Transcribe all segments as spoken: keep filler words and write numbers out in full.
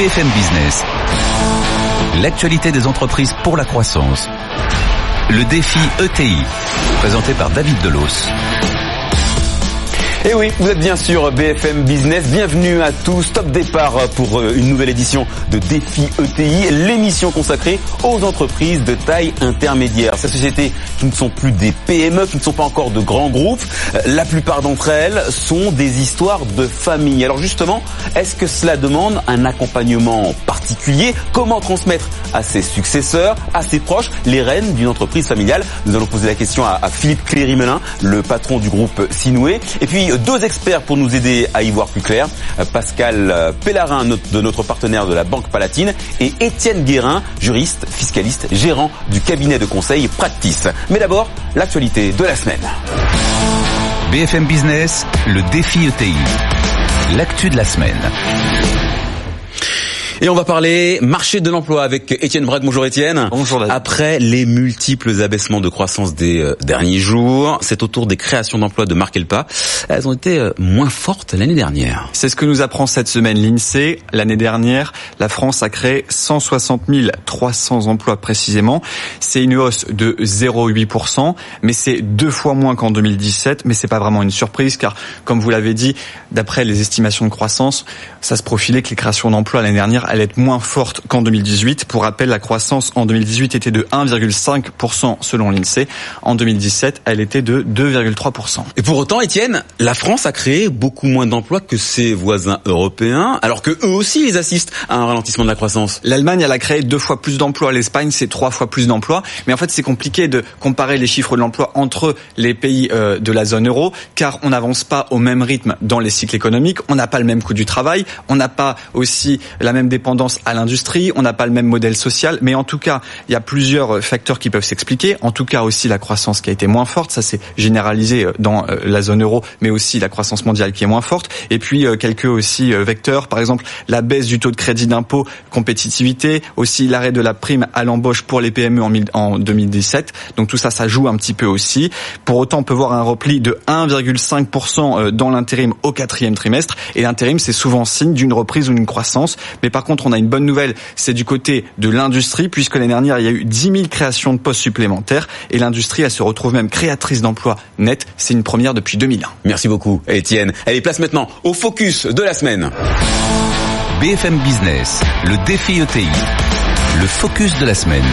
B F M Business, l'actualité des entreprises pour la croissance. Le défi E T I, présenté par David Delos. Et oui, vous êtes bien sûr B F M Business, bienvenue à tous, top départ pour une nouvelle édition de Défi E T I, l'émission consacrée aux entreprises de taille intermédiaire. Ces sociétés qui ne sont plus des P M E, qui ne sont pas encore de grands groupes, la plupart d'entre elles sont des histoires de famille. Alors justement, est-ce que cela demande un accompagnement particulier? Comment transmettre à ses successeurs, à ses proches, les rênes d'une entreprise familiale? Nous allons poser la question à, à Philippe Cléry-Melin, le patron du groupe Sinoué. Et puis, deux experts pour nous aider à y voir plus clair, Pascal Pellerin de notre partenaire de la Banque Palatine et Étienne Guérin, juriste, fiscaliste, gérant du cabinet de conseil Practice. Mais d'abord, l'actualité de la semaine. B F M Business, le défi E T I, l'actu de la semaine. Et on va parler marché de l'emploi avec Étienne Braque. Bonjour Étienne. Bonjour David. Après les multiples abaissements de croissance des euh, derniers jours, c'est au tour des créations d'emplois de marquer le pas. Elles ont été euh, moins fortes l'année dernière. C'est ce que nous apprend cette semaine l'INSEE. L'année dernière, la France a créé cent soixante mille trois cents emplois précisément. C'est une hausse de zéro virgule huit pour cent, mais c'est deux fois moins qu'en deux mille dix-sept. Mais c'est pas vraiment une surprise car, comme vous l'avez dit, d'après les estimations de croissance, ça se profilait que les créations d'emplois l'année dernière allait être moins forte qu'en deux mille dix-huit. Pour rappel, la croissance en deux mille dix-huit était de un virgule cinq pour cent selon l'INSEE. En deux mille dix-sept, elle était de deux virgule trois pour cent. Et pour autant, Étienne, la France a créé beaucoup moins d'emplois que ses voisins européens, alors que eux aussi, ils assistent à un ralentissement de la croissance. L'Allemagne, elle a créé deux fois plus d'emplois. L'Espagne, c'est trois fois plus d'emplois. Mais en fait, c'est compliqué de comparer les chiffres de l'emploi entre les pays de la zone euro, car on n'avance pas au même rythme dans les cycles économiques. On n'a pas le même coût du travail. On n'a pas aussi la même dépendance à l'industrie, on n'a pas le même modèle social, mais en tout cas, il y a plusieurs facteurs qui peuvent s'expliquer, en tout cas aussi la croissance qui a été moins forte, ça c'est généralisé dans la zone euro, mais aussi la croissance mondiale qui est moins forte, et puis quelques aussi vecteurs, par exemple la baisse du taux de crédit d'impôt, compétitivité, aussi l'arrêt de la prime à l'embauche pour les P M E en deux mille dix-sept, donc tout ça, ça joue un petit peu aussi. Pour autant, on peut voir un repli de un virgule cinq pour cent dans l'intérim au quatrième trimestre, et l'intérim c'est souvent signe d'une reprise ou d'une croissance, mais par Par contre, on a une bonne nouvelle, c'est du côté de l'industrie, puisque l'année dernière, il y a eu dix mille créations de postes supplémentaires et l'industrie, elle se retrouve même créatrice d'emplois nets. C'est une première depuis deux mille un. Merci beaucoup, Étienne. Allez, place maintenant au focus de la semaine. B F M Business, le défi E T I, le focus de la semaine.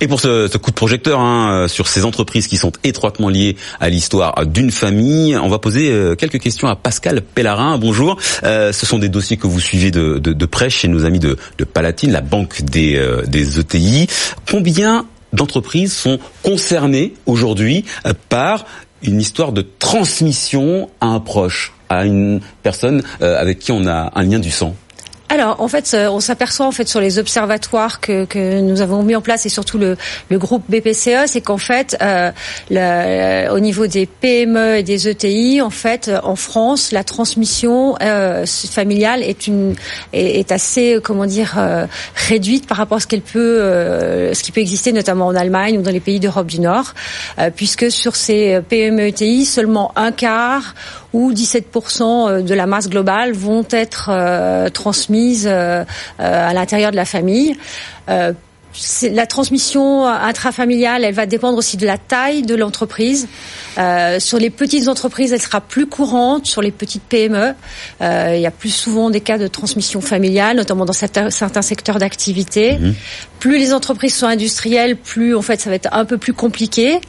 Et pour ce, ce coup de projecteur hein, sur ces entreprises qui sont étroitement liées à l'histoire d'une famille, on va poser euh, quelques questions à Pascal Pellerin. Bonjour. Euh, ce sont des dossiers que vous suivez de, de, de près chez nos amis de, de Palatine, la banque des, euh, des E T I. Combien d'entreprises sont concernées aujourd'hui euh, par une histoire de transmission à un proche, à une personne euh, avec qui on a un lien du sang ? Alors, en fait, on s'aperçoit en fait sur les observatoires que, que nous avons mis en place et surtout le, le groupe B P C E, c'est qu'en fait, euh, la, au niveau des P M E et des E T I, en fait, en France, la transmission euh, familiale est, une, est, est assez, comment dire, euh, réduite par rapport à ce qu'elle peut, euh, ce qui peut exister notamment en Allemagne ou dans les pays d'Europe du Nord, euh, puisque sur ces P M E E T I, seulement un quart ou dix-sept pour cent de la masse globale vont être euh, transmises euh, à l'intérieur de la famille. Euh, c'est, la transmission intrafamiliale, elle va dépendre aussi de la taille de l'entreprise. Euh, sur les petites entreprises, elle sera plus courante. Sur les petites P M E, euh, il y a plus souvent des cas de transmission familiale, notamment dans certains, certains secteurs d'activité. Mmh. Plus les entreprises sont industrielles, plus en fait ça va être un peu plus compliqué.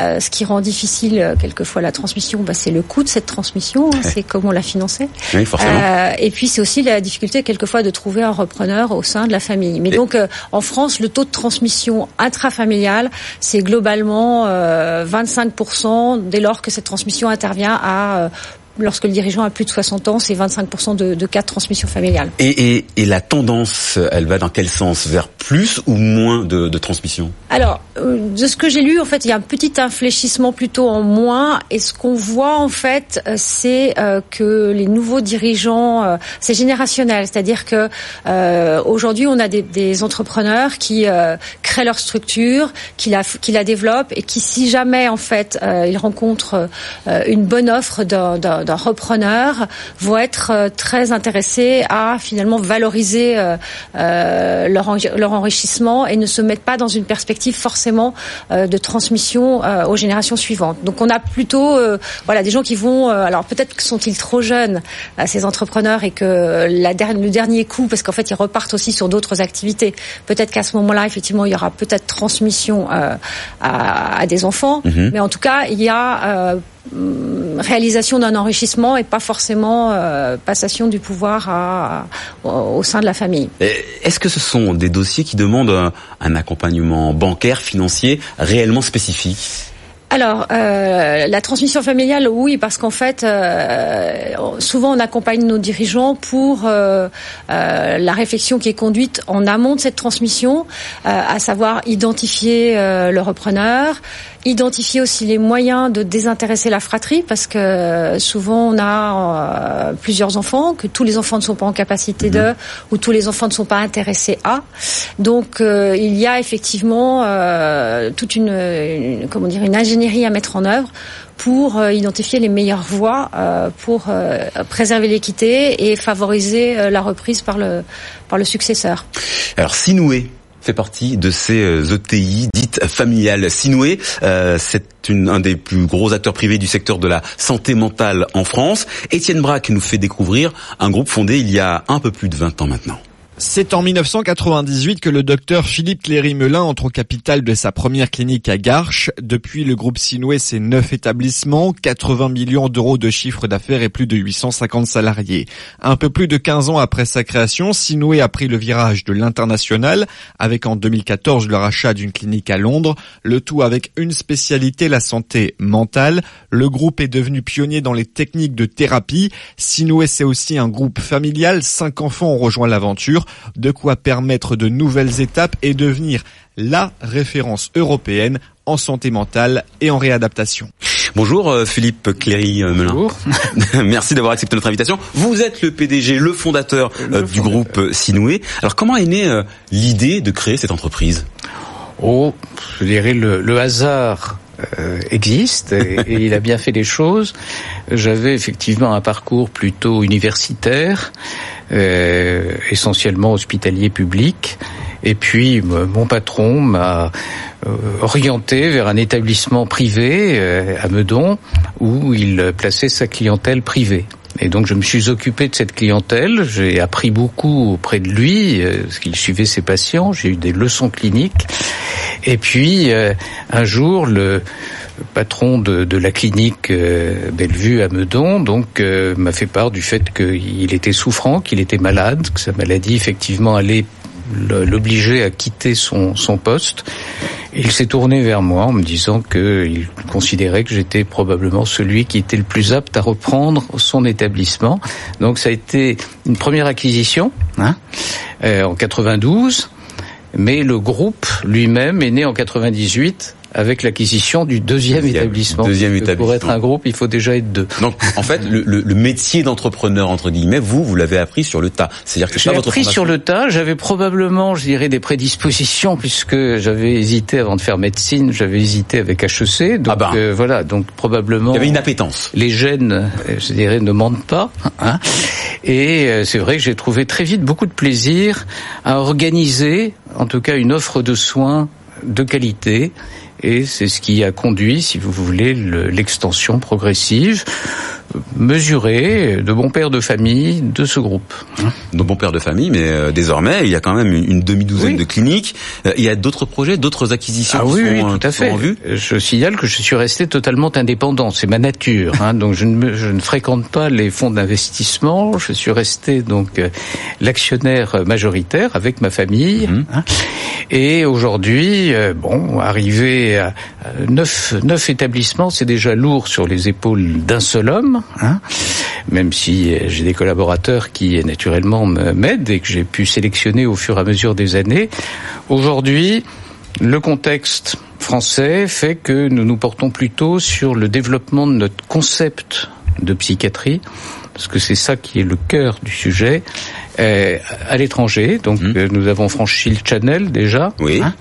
Euh, ce qui rend difficile euh, quelquefois la transmission, bah, c'est le coût de cette transmission, hein, ouais. C'est comment la financer. Oui, forcément. Euh, et puis c'est aussi la difficulté quelquefois de trouver un repreneur au sein de la famille. Mais et... donc euh, en France, le taux de transmission intrafamiliale, c'est globalement euh, vingt-cinq pour cent dès lors que cette transmission intervient à euh, lorsque le dirigeant a plus de soixante ans, c'est vingt-cinq pour cent de, de cas de transmission familiale. Et, et, et la tendance, elle va dans quel sens? Vers plus ou moins de, de transmission? Alors, de ce que j'ai lu, en fait, il y a un petit infléchissement plutôt en moins. Et ce qu'on voit, en fait, c'est euh, que les nouveaux dirigeants, euh, c'est générationnel. C'est-à-dire que euh, aujourd'hui, on a des, des entrepreneurs qui euh, créent leur structure, qui la, qui la développent et qui, si jamais, en fait, euh, ils rencontrent euh, une bonne offre d'un, d'un d'un, d'un repreneur vont être très intéressés à finalement valoriser euh, euh, leur, en, leur enrichissement et ne se mettent pas dans une perspective forcément euh, de transmission euh, aux générations suivantes. Donc on a plutôt euh, voilà, des gens qui vont... Euh, alors peut-être que sont-ils trop jeunes, euh, ces entrepreneurs, et que la der- le dernier coup, parce qu'en fait ils repartent aussi sur d'autres activités, peut-être qu'à ce moment-là, effectivement, il y aura peut-être transmission euh, à, à des enfants, mmh. mais en tout cas, il y a... Euh, réalisation d'un enrichissement et pas forcément euh, passation du pouvoir à, à, au sein de la famille. Est-ce que ce sont des dossiers qui demandent un, un accompagnement bancaire, financier, réellement spécifique ? Alors, euh, la transmission familiale, oui, parce qu'en fait, euh, souvent on accompagne nos dirigeants pour euh, euh, la réflexion qui est conduite en amont de cette transmission, euh, à savoir identifier euh, le repreneur, identifier aussi les moyens de désintéresser la fratrie, parce que souvent on a euh, plusieurs enfants, que tous les enfants ne sont pas en capacité de, ou tous les enfants ne sont pas intéressés à. Donc euh, il y a effectivement euh, toute une, une, comment dire, une ingénierie à mettre en œuvre pour euh, identifier les meilleures voies euh, pour euh, préserver l'équité et favoriser euh, la reprise par le par le successeur. Alors Sinoué fait partie de ces E T I dites familiales. Sinoué, euh, c'est une, un des plus gros acteurs privés du secteur de la santé mentale en France. Étienne Braque nous fait découvrir un groupe fondé il y a un peu plus de vingt ans maintenant. C'est en dix-neuf cent quatre-vingt-dix-huit que le docteur Philippe Cléry-Melin entre au capital de sa première clinique à Garches. Depuis, le groupe Sinoué, c'est neuf établissements, quatre-vingts millions d'euros de chiffre d'affaires et plus de huit cent cinquante salariés. Un peu plus de quinze ans après sa création, Sinoué a pris le virage de l'international avec en deux mille quatorze le rachat d'une clinique à Londres, le tout avec une spécialité, la santé mentale. Le groupe est devenu pionnier dans les techniques de thérapie. Sinoué, c'est aussi un groupe familial, cinq enfants ont rejoint l'aventure. De quoi permettre de nouvelles étapes et devenir la référence européenne en santé mentale et en réadaptation. Bonjour Philippe Cléry-Melin. Bonjour. Merci d'avoir accepté notre invitation. Vous êtes le P D G, le fondateur le du fondateur. groupe Sinoué. Alors comment est née euh, l'idée de créer cette entreprise ? Oh, je dirais le, le hasard euh, existe et, et il a bien fait les choses. J'avais effectivement un parcours plutôt universitaire, euh, essentiellement hospitalier public. Et puis mon patron m'a orienté vers un établissement privé euh, à Meudon où il plaçait sa clientèle privée. Et donc je me suis occupé de cette clientèle, j'ai appris beaucoup auprès de lui, euh, parce qu'il suivait ses patients, j'ai eu des leçons cliniques. Et puis euh, un jour, le patron de, de la clinique euh, Bellevue à Meudon donc euh, m'a fait part du fait qu'il était souffrant, qu'il était malade, que sa maladie effectivement allait l'obliger à quitter son, son poste. Il s'est tourné vers moi en me disant qu'il considérait que j'étais probablement celui qui était le plus apte à reprendre son établissement. Donc ça a été une première acquisition hein, euh, en quatre-vingt-douze, mais le groupe lui-même est né en quatre-vingt-dix-huit avec l'acquisition du deuxième, deuxième établissement. Deuxième établissement. Pour être un groupe, il faut déjà être deux. Donc, en fait, le, le, le métier d'entrepreneur, entre guillemets, vous, vous l'avez appris sur le tas. C'est-à-dire que c'est pas votre formation. J'ai appris sur le tas. J'avais probablement, je dirais, des prédispositions, puisque j'avais hésité avant de faire médecine, j'avais hésité avec H E C. Donc, ah bah. euh, voilà. Donc, probablement. Il y avait une appétence. Les gènes, je dirais, ne mentent pas. Hein. Et euh, c'est vrai que j'ai trouvé très vite beaucoup de plaisir à organiser, en tout cas, une offre de soins de qualité. Et c'est ce qui a conduit, si vous voulez, le, l'extension progressive, mesurée, de bon père de famille de ce groupe. De bon père de famille, mais euh, désormais, il y a quand même une, une demi-douzaine oui. de cliniques. Euh, il y a d'autres projets, d'autres acquisitions ah, qui oui, sont, oui, tout à fait. sont en vue. Je signale que je suis resté totalement indépendant, c'est ma nature. Hein, donc je ne, je ne fréquente pas les fonds d'investissement, je suis resté donc euh, l'actionnaire majoritaire avec ma famille. Mm-hmm. Hein, et aujourd'hui, euh, bon, arrivé Neuf, neuf établissements, c'est déjà lourd sur les épaules d'un seul homme, hein, même si j'ai des collaborateurs qui naturellement m'aident et que j'ai pu sélectionner au fur et à mesure des années. Aujourd'hui, le contexte français fait que nous nous portons plutôt sur le développement de notre concept de psychiatrie, parce que c'est ça qui est le cœur du sujet, euh, à l'étranger. Donc mmh. euh, nous avons franchi le Channel déjà. Oui. Hein,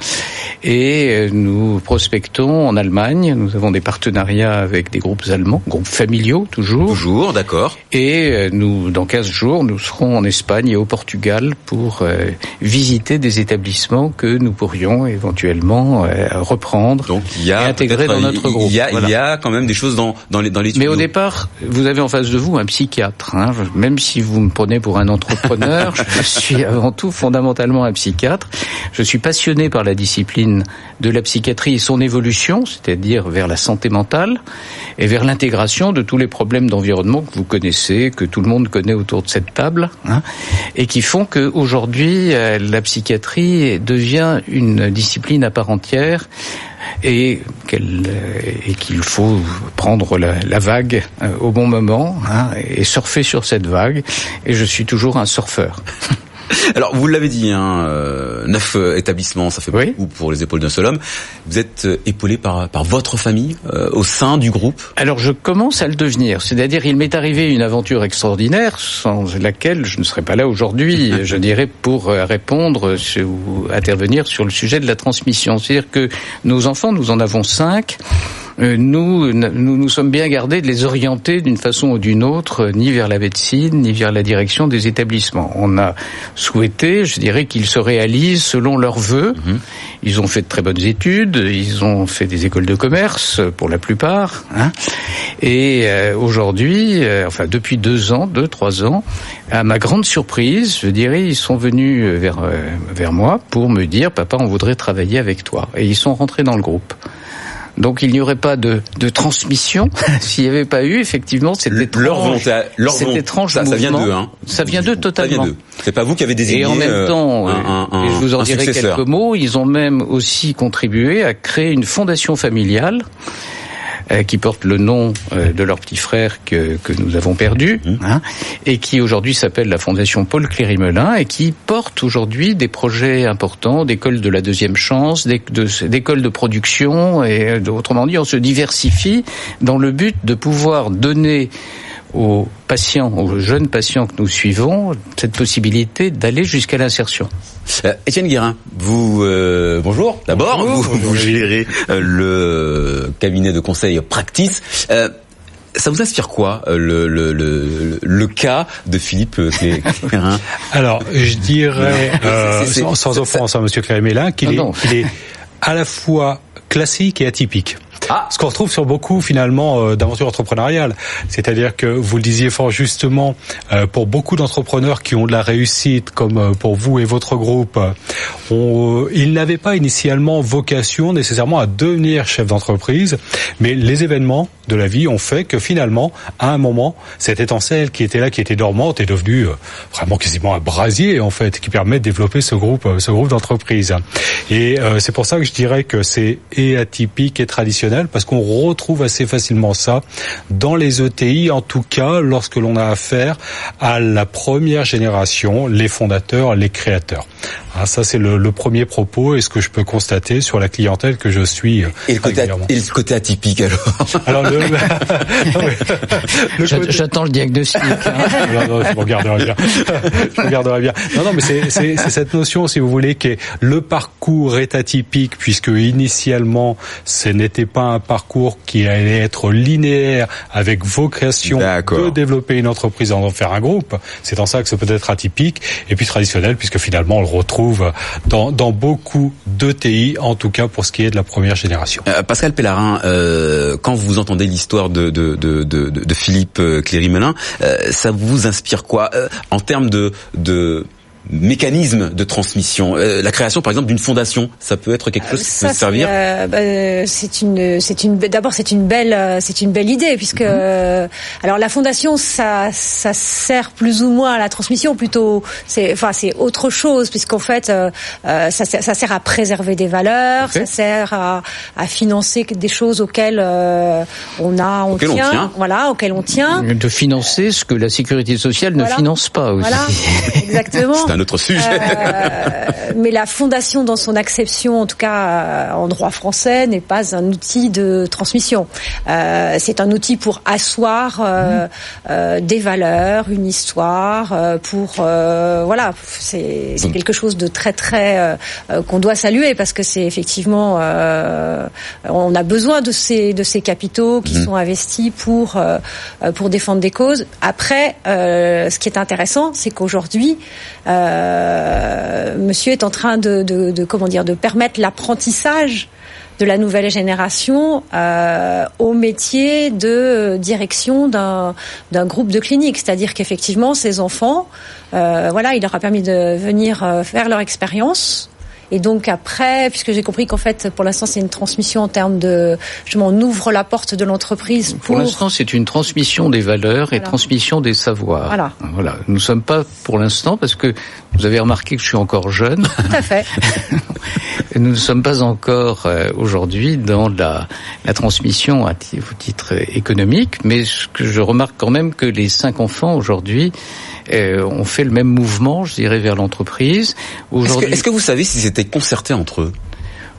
et euh, nous prospectons en Allemagne. Nous avons des partenariats avec des groupes allemands, groupes familiaux toujours. Toujours, d'accord. Et euh, nous, dans quinze jours, nous serons en Espagne et au Portugal pour euh, visiter des établissements que nous pourrions éventuellement euh, reprendre. Donc, il y a et intégrer dans notre groupe. Il y a, voilà. Il y a quand même des choses dans, dans les dans les. Mais au départ, vous avez en face de vous un psychiatre. Hein. Même si vous me prenez pour un entrepreneur, je suis avant tout fondamentalement un psychiatre. Je suis passionné par la discipline de la psychiatrie et son évolution, c'est-à-dire vers la santé mentale et vers l'intégration de tous les problèmes d'environnement que vous connaissez, que tout le monde connaît autour de cette table, hein, et qui font que aujourd'hui la psychiatrie devient une discipline à part entière. Et, qu'elle, et qu'il faut prendre la, la vague au bon moment, hein, et surfer sur cette vague. Et je suis toujours un surfeur. Alors, vous l'avez dit, hein, euh, neuf établissements, ça fait beaucoup oui. pour les épaules d'un seul homme. Vous êtes épaulé par, par votre famille, euh, au sein du groupe? Alors, je commence à le devenir. C'est-à-dire, il m'est arrivé une aventure extraordinaire, sans laquelle je ne serais pas là aujourd'hui, je dirais, pour répondre ou intervenir sur le sujet de la transmission. C'est-à-dire que nos enfants, nous en avons cinq. Nous, nous nous sommes bien gardés de les orienter d'une façon ou d'une autre, ni vers la médecine, ni vers la direction des établissements. On a souhaité, je dirais, qu'ils se réalisent selon leurs vœux. Mmh. Ils ont fait de très bonnes études, ils ont fait des écoles de commerce, pour la plupart, hein. Et euh, aujourd'hui, euh, enfin depuis deux ans, deux, trois ans, à ma grande surprise, je dirais, ils sont venus vers, euh, vers moi pour me dire « Papa, on voudrait travailler avec toi ». Et ils sont rentrés dans le groupe. Donc il n'y aurait pas de, de transmission s'il n'y avait pas eu effectivement cet étrange, cet étrange ça, mouvement. Ça vient d'eux, hein. Ça vient d'eux totalement. Ça vient d'eux. C'est pas vous qui avez désigné. Et en même temps, euh, un, un, et je vous en dirai successeur. Quelques mots. Ils ont même aussi contribué à créer une fondation familiale euh, qui porte le nom euh, de leur petit frère que, que nous avons perdu, mmh. hein, et qui aujourd'hui s'appelle la Fondation Paul Cléry-Melin et qui porte aujourd'hui des projets importants, d'écoles de la deuxième chance, d'écoles de production, et autrement dit, on se diversifie dans le but de pouvoir donner aux patients, aux jeunes patients que nous suivons, cette possibilité d'aller jusqu'à l'insertion. Euh, Étienne Guérin, vous euh, bonjour. D'abord, bonjour, vous, bonjour. Vous gérez euh, le cabinet de conseil Practice. Euh, ça vous inspire quoi le le le, le cas de Philippe Cléry-Melin? Alors, je dirais euh, c'est, c'est, sans, sans offense à hein, Monsieur Cléry-Melin qu'il non, est, non. est à la fois classique et atypique. Ah. Ce qu'on retrouve sur beaucoup finalement euh, d'aventures entrepreneuriales, c'est-à-dire que vous le disiez fort justement, euh, pour beaucoup d'entrepreneurs qui ont de la réussite, comme euh, pour vous et votre groupe, on, euh, ils n'avaient pas initialement vocation nécessairement à devenir chef d'entreprise, mais les événements de la vie ont fait que finalement, à un moment, cette étincelle qui était là, qui était dormante, est devenue euh, vraiment quasiment un brasier en fait, qui permet de développer ce groupe, euh, ce groupe d'entreprise. Et euh, c'est pour ça que je dirais que c'est et atypique et traditionnel. Parce qu'on retrouve assez facilement ça dans les E T I, en tout cas lorsque l'on a affaire à la première génération, les fondateurs, les créateurs. Alors ça c'est le, le premier propos et ce que je peux constater sur la clientèle que je suis. Et le côté, at- et le côté atypique alors, alors le... le côté... J'attends le diagnostic. Hein. Non, non, je me regarderai bien. Je me regarderai bien. Non, non, mais c'est, c'est, c'est cette notion, si vous voulez, que le parcours est atypique puisque initialement ce n'était pas un parcours qui allait être linéaire avec vocation D'accord. de développer une entreprise et en faire un groupe. C'est en ça que c'est peut-être atypique et puis traditionnel puisque finalement on le retrouve dans, dans beaucoup d'E T I, en tout cas pour ce qui est de la première génération. Euh, Pascal Pellerin, euh, quand vous entendez l'histoire de, de, de, de, de Philippe Cléry-Melin, euh, ça vous inspire quoi euh, en termes de... de... mécanisme de transmission, euh, la création par exemple d'une fondation, ça peut être quelque chose qui ça, peut servir. Euh, bah, c'est une, c'est une. D'abord, c'est une belle, c'est une belle idée puisque, mm-hmm. euh, alors la fondation, ça, ça sert plus ou moins à la transmission, plutôt. C'est, enfin, c'est autre chose puisqu'en fait, euh, ça, ça sert à préserver des valeurs, okay. ça sert à, à financer des choses auxquelles euh, on a, on tient, on tient, voilà, auxquelles on tient. De financer ce que la sécurité sociale voilà. ne finance pas aussi. Voilà, exactement. c'est un autre sujet. Euh, mais la fondation, dans son acception, en tout cas en droit français, n'est pas un outil de transmission. Euh, c'est un outil pour asseoir euh, mmh. euh, des valeurs, une histoire, euh, pour euh, voilà, c'est, c'est quelque chose de très très euh, qu'on doit saluer, parce que c'est effectivement euh, on a besoin de ces de ces capitaux qui mmh. sont investis pour euh, pour défendre des causes. Après, euh, ce qui est intéressant, c'est qu'aujourd'hui, euh, Monsieur est en train de, de, de comment dire, de permettre l'apprentissage de la nouvelle génération euh, au métier de direction d'un, d'un groupe de clinique. C'est-à-dire qu'effectivement, ces enfants, euh, voilà, il leur a permis de venir faire leur expérience. Et donc après, puisque j'ai compris qu'en fait, pour l'instant, c'est une transmission en termes de... Je m'en ouvre la porte de l'entreprise pour... Pour l'instant, c'est une transmission des valeurs et voilà. transmission des savoirs. Voilà. Voilà. Nous ne sommes pas, pour l'instant, parce que vous avez remarqué que je suis encore jeune. Tout à fait. Nous ne sommes pas encore euh, aujourd'hui dans la, la transmission à t- au titre économique, mais je, je remarque quand même que les cinq enfants aujourd'hui euh, ont fait le même mouvement, je dirais, vers l'entreprise. Aujourd'hui, est-ce que, est-ce que vous savez si c'était concerté entre eux ?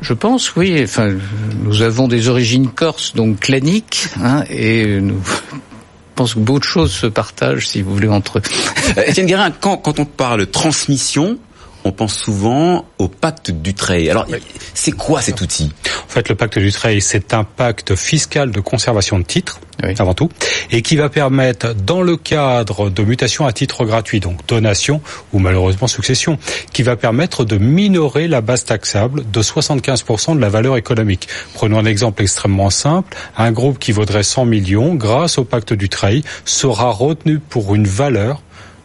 Je pense, oui. Enfin, nous avons des origines corses, donc claniques, hein, et nous... Je pense que beaucoup de choses se partagent, si vous voulez, entre eux. Étienne Guérin, quand, quand on parle transmission, on pense souvent au pacte Dutreil. Alors, c'est quoi cet outil ? En fait, le pacte Dutreil, c'est un pacte fiscal de conservation de titres, oui. avant tout, et qui va permettre, dans le cadre de mutations à titre gratuit, donc donation ou malheureusement succession, qui va permettre de minorer la base taxable de soixante-quinze pour cent de la valeur économique. Prenons un exemple extrêmement simple. Un groupe qui vaudrait cent millions, grâce au pacte Dutreil, sera retenu pour une valeur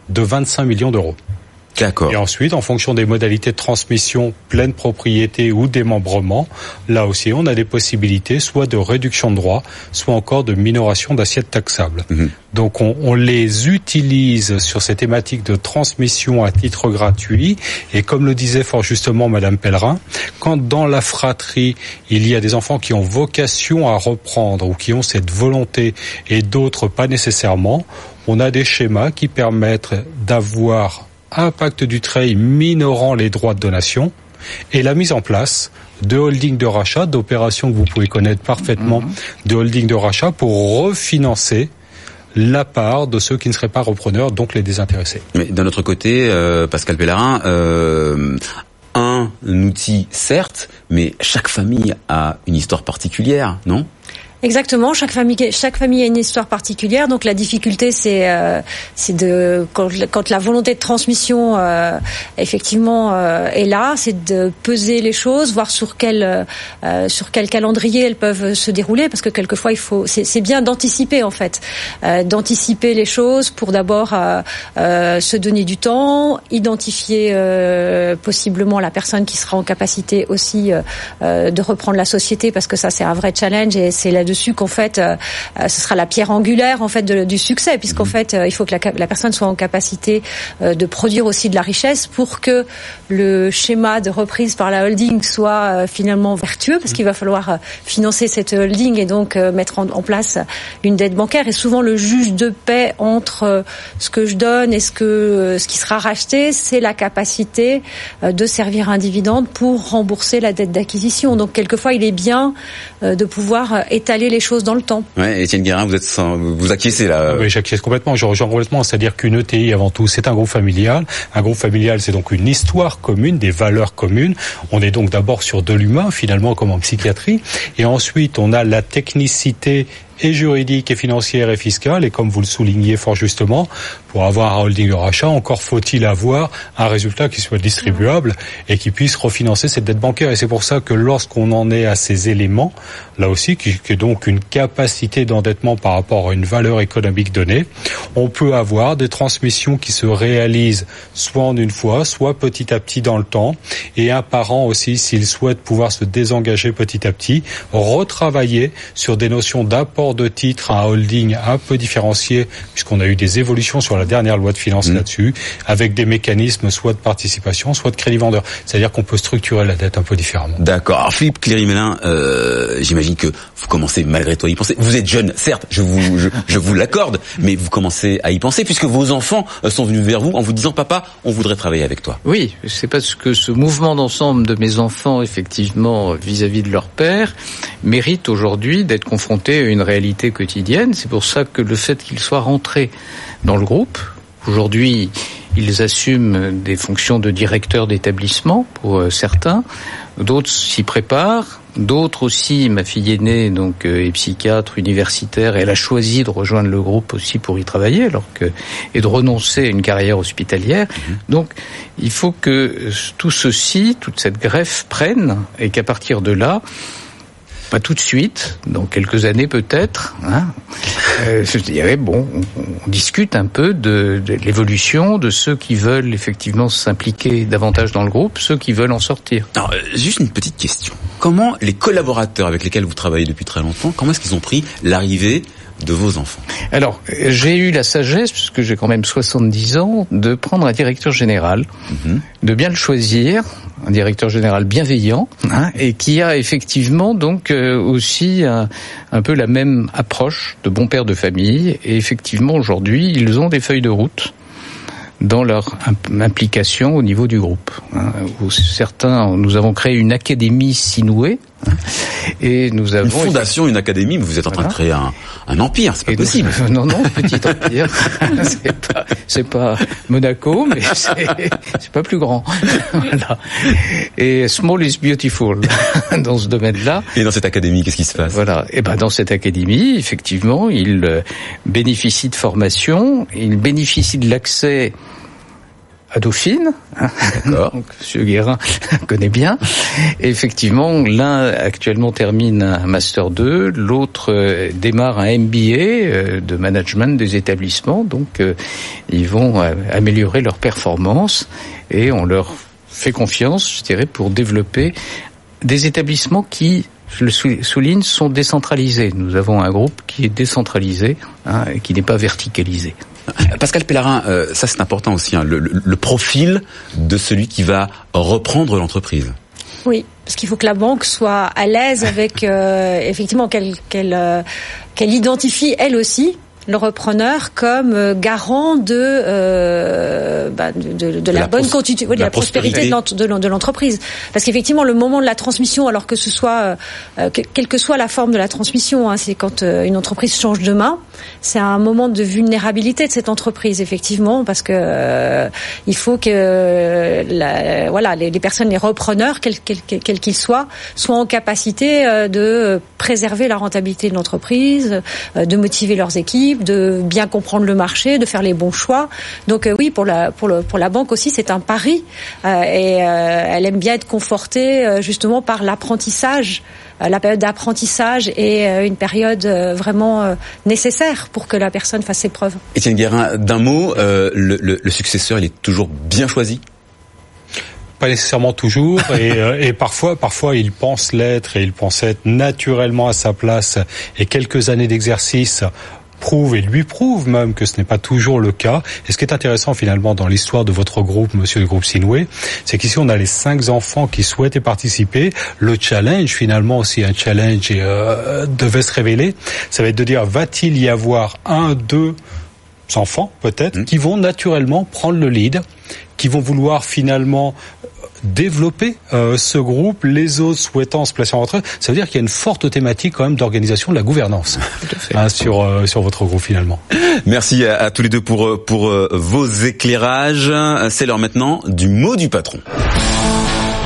de vingt-cinq millions d'euros. D'accord. Et ensuite, en fonction des modalités de transmission, pleine propriété ou démembrement, là aussi, on a des possibilités soit de réduction de droits, soit encore de minoration d'assiette taxable. Mmh. Donc, on, on les utilise sur ces thématiques de transmission à titre gratuit. Et comme le disait fort justement Madame Pellerin, quand dans la fratrie, il y a des enfants qui ont vocation à reprendre ou qui ont cette volonté et d'autres pas nécessairement, on a des schémas qui permettent d'avoir un pacte Dutreil minorant les droits de donation et la mise en place de holdings de rachat, d'opérations que vous pouvez connaître parfaitement, de holdings de rachat pour refinancer la part de ceux qui ne seraient pas repreneurs, donc les désintéressés. Mais d'un autre côté, euh, Pascal Pellerin, euh, un outil certes, mais chaque famille a une histoire particulière, non ? Exactement, chaque famille chaque famille a une histoire particulière, donc la difficulté c'est euh, c'est de quand, quand la volonté de transmission euh, effectivement euh, est là, c'est de peser les choses, voir sur quel euh, sur quel calendrier elles peuvent se dérouler, parce que quelquefois il faut c'est c'est bien d'anticiper en fait, euh, d'anticiper les choses pour d'abord euh, euh, se donner du temps, identifier euh, possiblement la personne qui sera en capacité aussi euh, de reprendre la société, parce que ça c'est un vrai challenge et c'est la dessus qu'en fait euh, ce sera la pierre angulaire en fait de, du succès, puisqu'en fait euh, il faut que la, la personne soit en capacité euh, de produire aussi de la richesse pour que le schéma de reprise par la holding soit euh, finalement vertueux, parce qu'il va falloir euh, financer cette holding et donc euh, mettre en, en place une dette bancaire, et souvent le juge de paix entre euh, ce que je donne et ce que euh, ce qui sera racheté, c'est la capacité euh, de servir un dividende pour rembourser la dette d'acquisition. Donc quelquefois il est bien euh, de pouvoir euh, établir les choses dans le temps. Ouais, Étienne Guérin, vous êtes sans... vous acquiescez là. Oui, j'acquiesce complètement. Je rejoins complètement, c'est-à-dire qu'une E T I avant tout, c'est un groupe familial. Un groupe familial, c'est donc une histoire commune, des valeurs communes. On est donc d'abord sur de l'humain, finalement, comme en psychiatrie, et ensuite on a la technicité et juridique et financière et fiscale, et comme vous le soulignez fort justement, pour avoir un holding de rachat, encore faut-il avoir un résultat qui soit distribuable et qui puisse refinancer cette dette bancaire. Et c'est pour ça que lorsqu'on en est à ces éléments, là aussi, qui est donc une capacité d'endettement par rapport à une valeur économique donnée, on peut avoir des transmissions qui se réalisent soit en une fois, soit petit à petit dans le temps, et un parent aussi, s'il souhaite pouvoir se désengager petit à petit, retravailler sur des notions d'apport genre de titre à un holding un peu différencié, puisqu'on a eu des évolutions sur la dernière loi de finances mmh. là-dessus, avec des mécanismes soit de participation, soit de crédit vendeur. C'est-à-dire qu'on peut structurer la dette un peu différemment. D'accord. Alors Philippe Cléry-Melin, euh, j'imagine que vous commencez malgré tout à y penser. Vous êtes jeune, certes, je vous, je, je vous l'accorde, mais vous commencez à y penser, puisque vos enfants sont venus vers vous en vous disant « Papa, on voudrait travailler avec toi ». Oui, c'est parce que ce mouvement d'ensemble de mes enfants, effectivement, vis-à-vis de leur père, mérite aujourd'hui d'être confronté à une réalité quotidienne. C'est pour ça que le fait qu'ils soient rentrés dans le groupe, aujourd'hui, ils assument des fonctions de directeur d'établissement pour certains, d'autres s'y préparent, d'autres aussi, ma fille aînée donc est psychiatre universitaire, elle a choisi de rejoindre le groupe aussi pour y travailler alors que et de renoncer à une carrière hospitalière. Mmh. Donc il faut que tout ceci, toute cette greffe prenne et qu'à partir de là, pas tout de suite, dans quelques années peut-être, hein, euh, je dirais, bon, on, on discute un peu de, de l'évolution de ceux qui veulent effectivement s'impliquer davantage dans le groupe, ceux qui veulent en sortir. Alors, juste une petite question. Comment les collaborateurs avec lesquels vous travaillez depuis très longtemps, comment est-ce qu'ils ont pris l'arrivée de vos enfants? Alors, j'ai eu la sagesse, puisque j'ai quand même soixante-dix ans, de prendre un directeur général, mm-hmm. de bien le choisir, un directeur général bienveillant, hein, et qui a effectivement donc euh, aussi un, un peu la même approche de bon père de famille. Et effectivement, aujourd'hui, ils ont des feuilles de route dans leur implication au niveau du groupe. Hein, où certains, nous avons créé une académie Sinoué, et nous avons... Une fondation, une académie, mais vous êtes en train voilà. de créer un, un empire, c'est pas et possible. Nous, non, non, petit empire, c'est pas, c'est pas Monaco, mais c'est, c'est pas plus grand. Voilà. Et small is beautiful, dans ce domaine-là. Et dans cette académie, qu'est-ce qui se passe? Voilà. Et ben, dans cette académie, effectivement, ils bénéficient de formation, ils bénéficient de l'accès à Dauphine, hein. D'accord. Donc, monsieur Guérin connaît bien. Et effectivement, l'un actuellement termine un master deux, l'autre euh, démarre un M B A euh, de management des établissements. Donc, euh, ils vont euh, améliorer leur performance et on leur fait confiance, je dirais, pour développer des établissements qui, je le souligne, sont décentralisés. Nous avons un groupe qui est décentralisé, hein, et qui n'est pas verticalisé. Pascal Pellerin, euh, ça c'est important aussi, hein, le, le, le profil de celui qui va reprendre l'entreprise. Oui, parce qu'il faut que la banque soit à l'aise avec, euh, effectivement, qu'elle, qu'elle, euh, qu'elle identifie elle aussi le repreneur comme garant de euh, bah, de, de, de, de la, la bonne continuité, oui, de la, la prospérité, prospérité de l'entreprise. Parce qu'effectivement, le moment de la transmission, alors que ce soit euh, que, quelle que soit la forme de la transmission, hein, c'est quand euh, une entreprise change de main, c'est un moment de vulnérabilité de cette entreprise, effectivement, parce que euh, il faut que euh, la, voilà les, les personnes, les repreneurs, quels quel, quel, quel qu'ils soient, soient en capacité euh, de préserver la rentabilité de l'entreprise, euh, de motiver leurs équipes, de bien comprendre le marché, de faire les bons choix. Donc euh, oui, pour la pour le pour la banque aussi, c'est un pari euh, et euh, elle aime bien être confortée euh, justement par l'apprentissage, euh, la période d'apprentissage est euh, une période euh, vraiment euh, nécessaire pour que la personne fasse ses preuves. Étienne Guérin, d'un mot, euh, le, le, le successeur, il est toujours bien choisi? Pas nécessairement toujours, et, euh, et parfois, parfois il pense l'être et il pense être naturellement à sa place. Et quelques années d'exercice prouve et lui prouve même que ce n'est pas toujours le cas. Et ce qui est intéressant finalement dans l'histoire de votre groupe, monsieur le groupe Sinoué, c'est qu'ici on a les cinq enfants qui souhaitaient participer. Le challenge finalement, si un challenge euh, devait se révéler, ça va être de dire, va-t-il y avoir un, deux enfants peut-être, mmh. qui vont naturellement prendre le lead, qui vont vouloir finalement développer euh, ce groupe, les autres souhaitant se placer en retraite. Ça veut dire qu'il y a une forte thématique quand même d'organisation de la gouvernance hein, sur euh, sur votre groupe finalement. Merci à, à tous les deux pour pour euh, vos éclairages. C'est l'heure maintenant du mot du patron.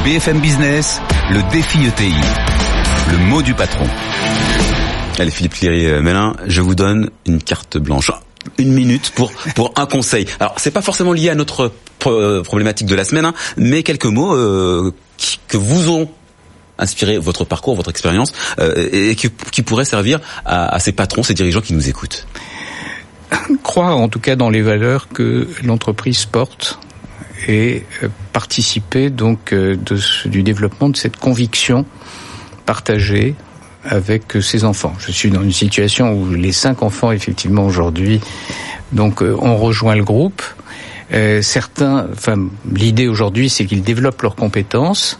B F M Business, le défi E T I, le mot du patron. Allez Philippe Cléry-Melin, je vous donne une carte blanche. Une minute pour pour un conseil. Alors c'est pas forcément lié à notre pro- problématique de la semaine, hein, mais quelques mots euh, qui, que vous ont inspiré votre parcours, votre expérience, euh, et qui, qui pourraient servir à, à ces patrons, ces dirigeants qui nous écoutent. Croire en tout cas dans les valeurs que l'entreprise porte et euh, participer donc euh, de, du développement de cette conviction partagée avec ses enfants. Je suis dans une situation où les cinq enfants, effectivement, aujourd'hui, donc euh, ont rejoint le groupe. Euh, certains, enfin, l'idée aujourd'hui, c'est qu'ils développent leurs compétences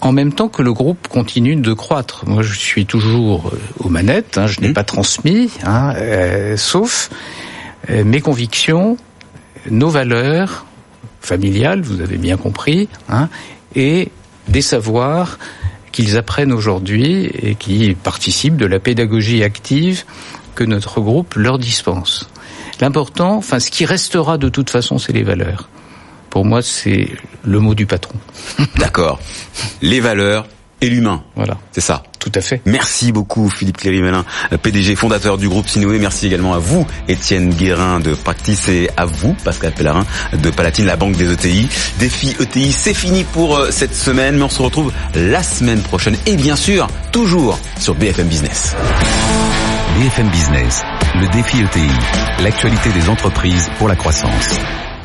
en même temps que le groupe continue de croître. Moi, je suis toujours aux manettes, hein, je n'ai mmh. pas transmis, hein, euh, sauf euh, mes convictions, nos valeurs familiales, vous avez bien compris, hein, et des savoirs qu'ils apprennent aujourd'hui et qui participent de la pédagogie active que notre groupe leur dispense. L'important, enfin, ce qui restera de toute façon, c'est les valeurs. Pour moi, c'est le mot du patron. D'accord. Les valeurs et l'humain. Voilà. C'est ça. Tout à fait. Merci beaucoup, Philippe Cléry-Melin, P D G, fondateur du groupe Sinoué. Merci également à vous, Étienne Guérin de Practice, et à vous, Pascal Pellerin de Palatine, la banque des E T I. Défi E T I, c'est fini pour cette semaine, mais on se retrouve la semaine prochaine. Et bien sûr, toujours sur B F M Business. B F M Business, le défi E T I, l'actualité des entreprises pour la croissance.